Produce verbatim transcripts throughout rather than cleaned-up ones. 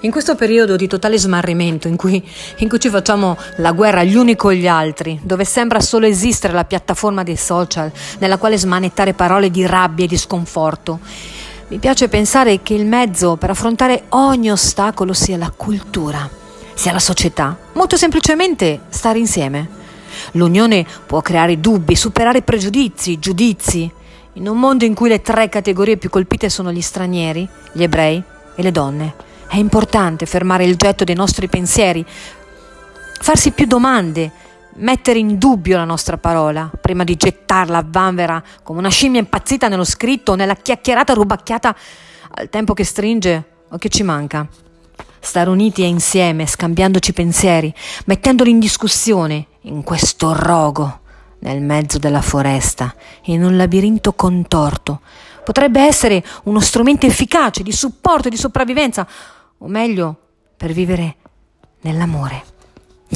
In questo periodo di totale smarrimento in cui, in cui ci facciamo la guerra gli uni con gli altri, dove sembra solo esistere la piattaforma dei social nella quale smanettare parole di rabbia e di sconforto, mi piace pensare che il mezzo per affrontare ogni ostacolo sia la cultura, sia la società, molto semplicemente stare insieme. L'unione può creare dubbi, superare pregiudizi, giudizi. In un mondo in cui le tre categorie più colpite sono gli stranieri, gli ebrei e le donne, è importante fermare il getto dei nostri pensieri, farsi più domande, mettere in dubbio la nostra parola prima di gettarla a vanvera come una scimmia impazzita nello scritto o nella chiacchierata rubacchiata al tempo che stringe o che ci manca. Stare uniti e insieme, scambiandoci pensieri, mettendoli in discussione in questo rogo, nel mezzo della foresta, in un labirinto contorto, potrebbe essere uno strumento efficace di supporto e di sopravvivenza, o meglio, per vivere nell'amore.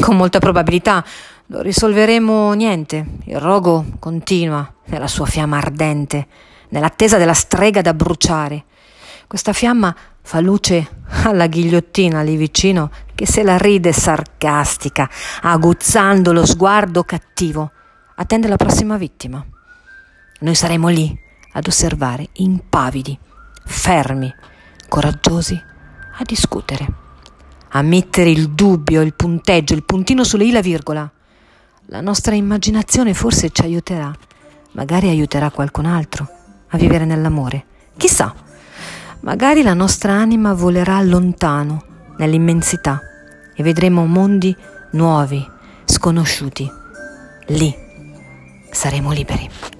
Con molta probabilità non risolveremo niente, il rogo continua nella sua fiamma ardente, nell'attesa della strega da bruciare. Questa fiamma fa luce alla ghigliottina lì vicino che se la ride sarcastica, aguzzando lo sguardo cattivo, attende la prossima vittima. Noi saremo lì ad osservare, impavidi, fermi, coraggiosi, a discutere, a mettere il dubbio, il punteggio, il puntino sulle i, la virgola. La nostra immaginazione forse ci aiuterà, magari aiuterà qualcun altro a vivere nell'amore. Chissà, magari la nostra anima volerà lontano, nell'immensità, e vedremo mondi nuovi, sconosciuti. Lì saremo liberi.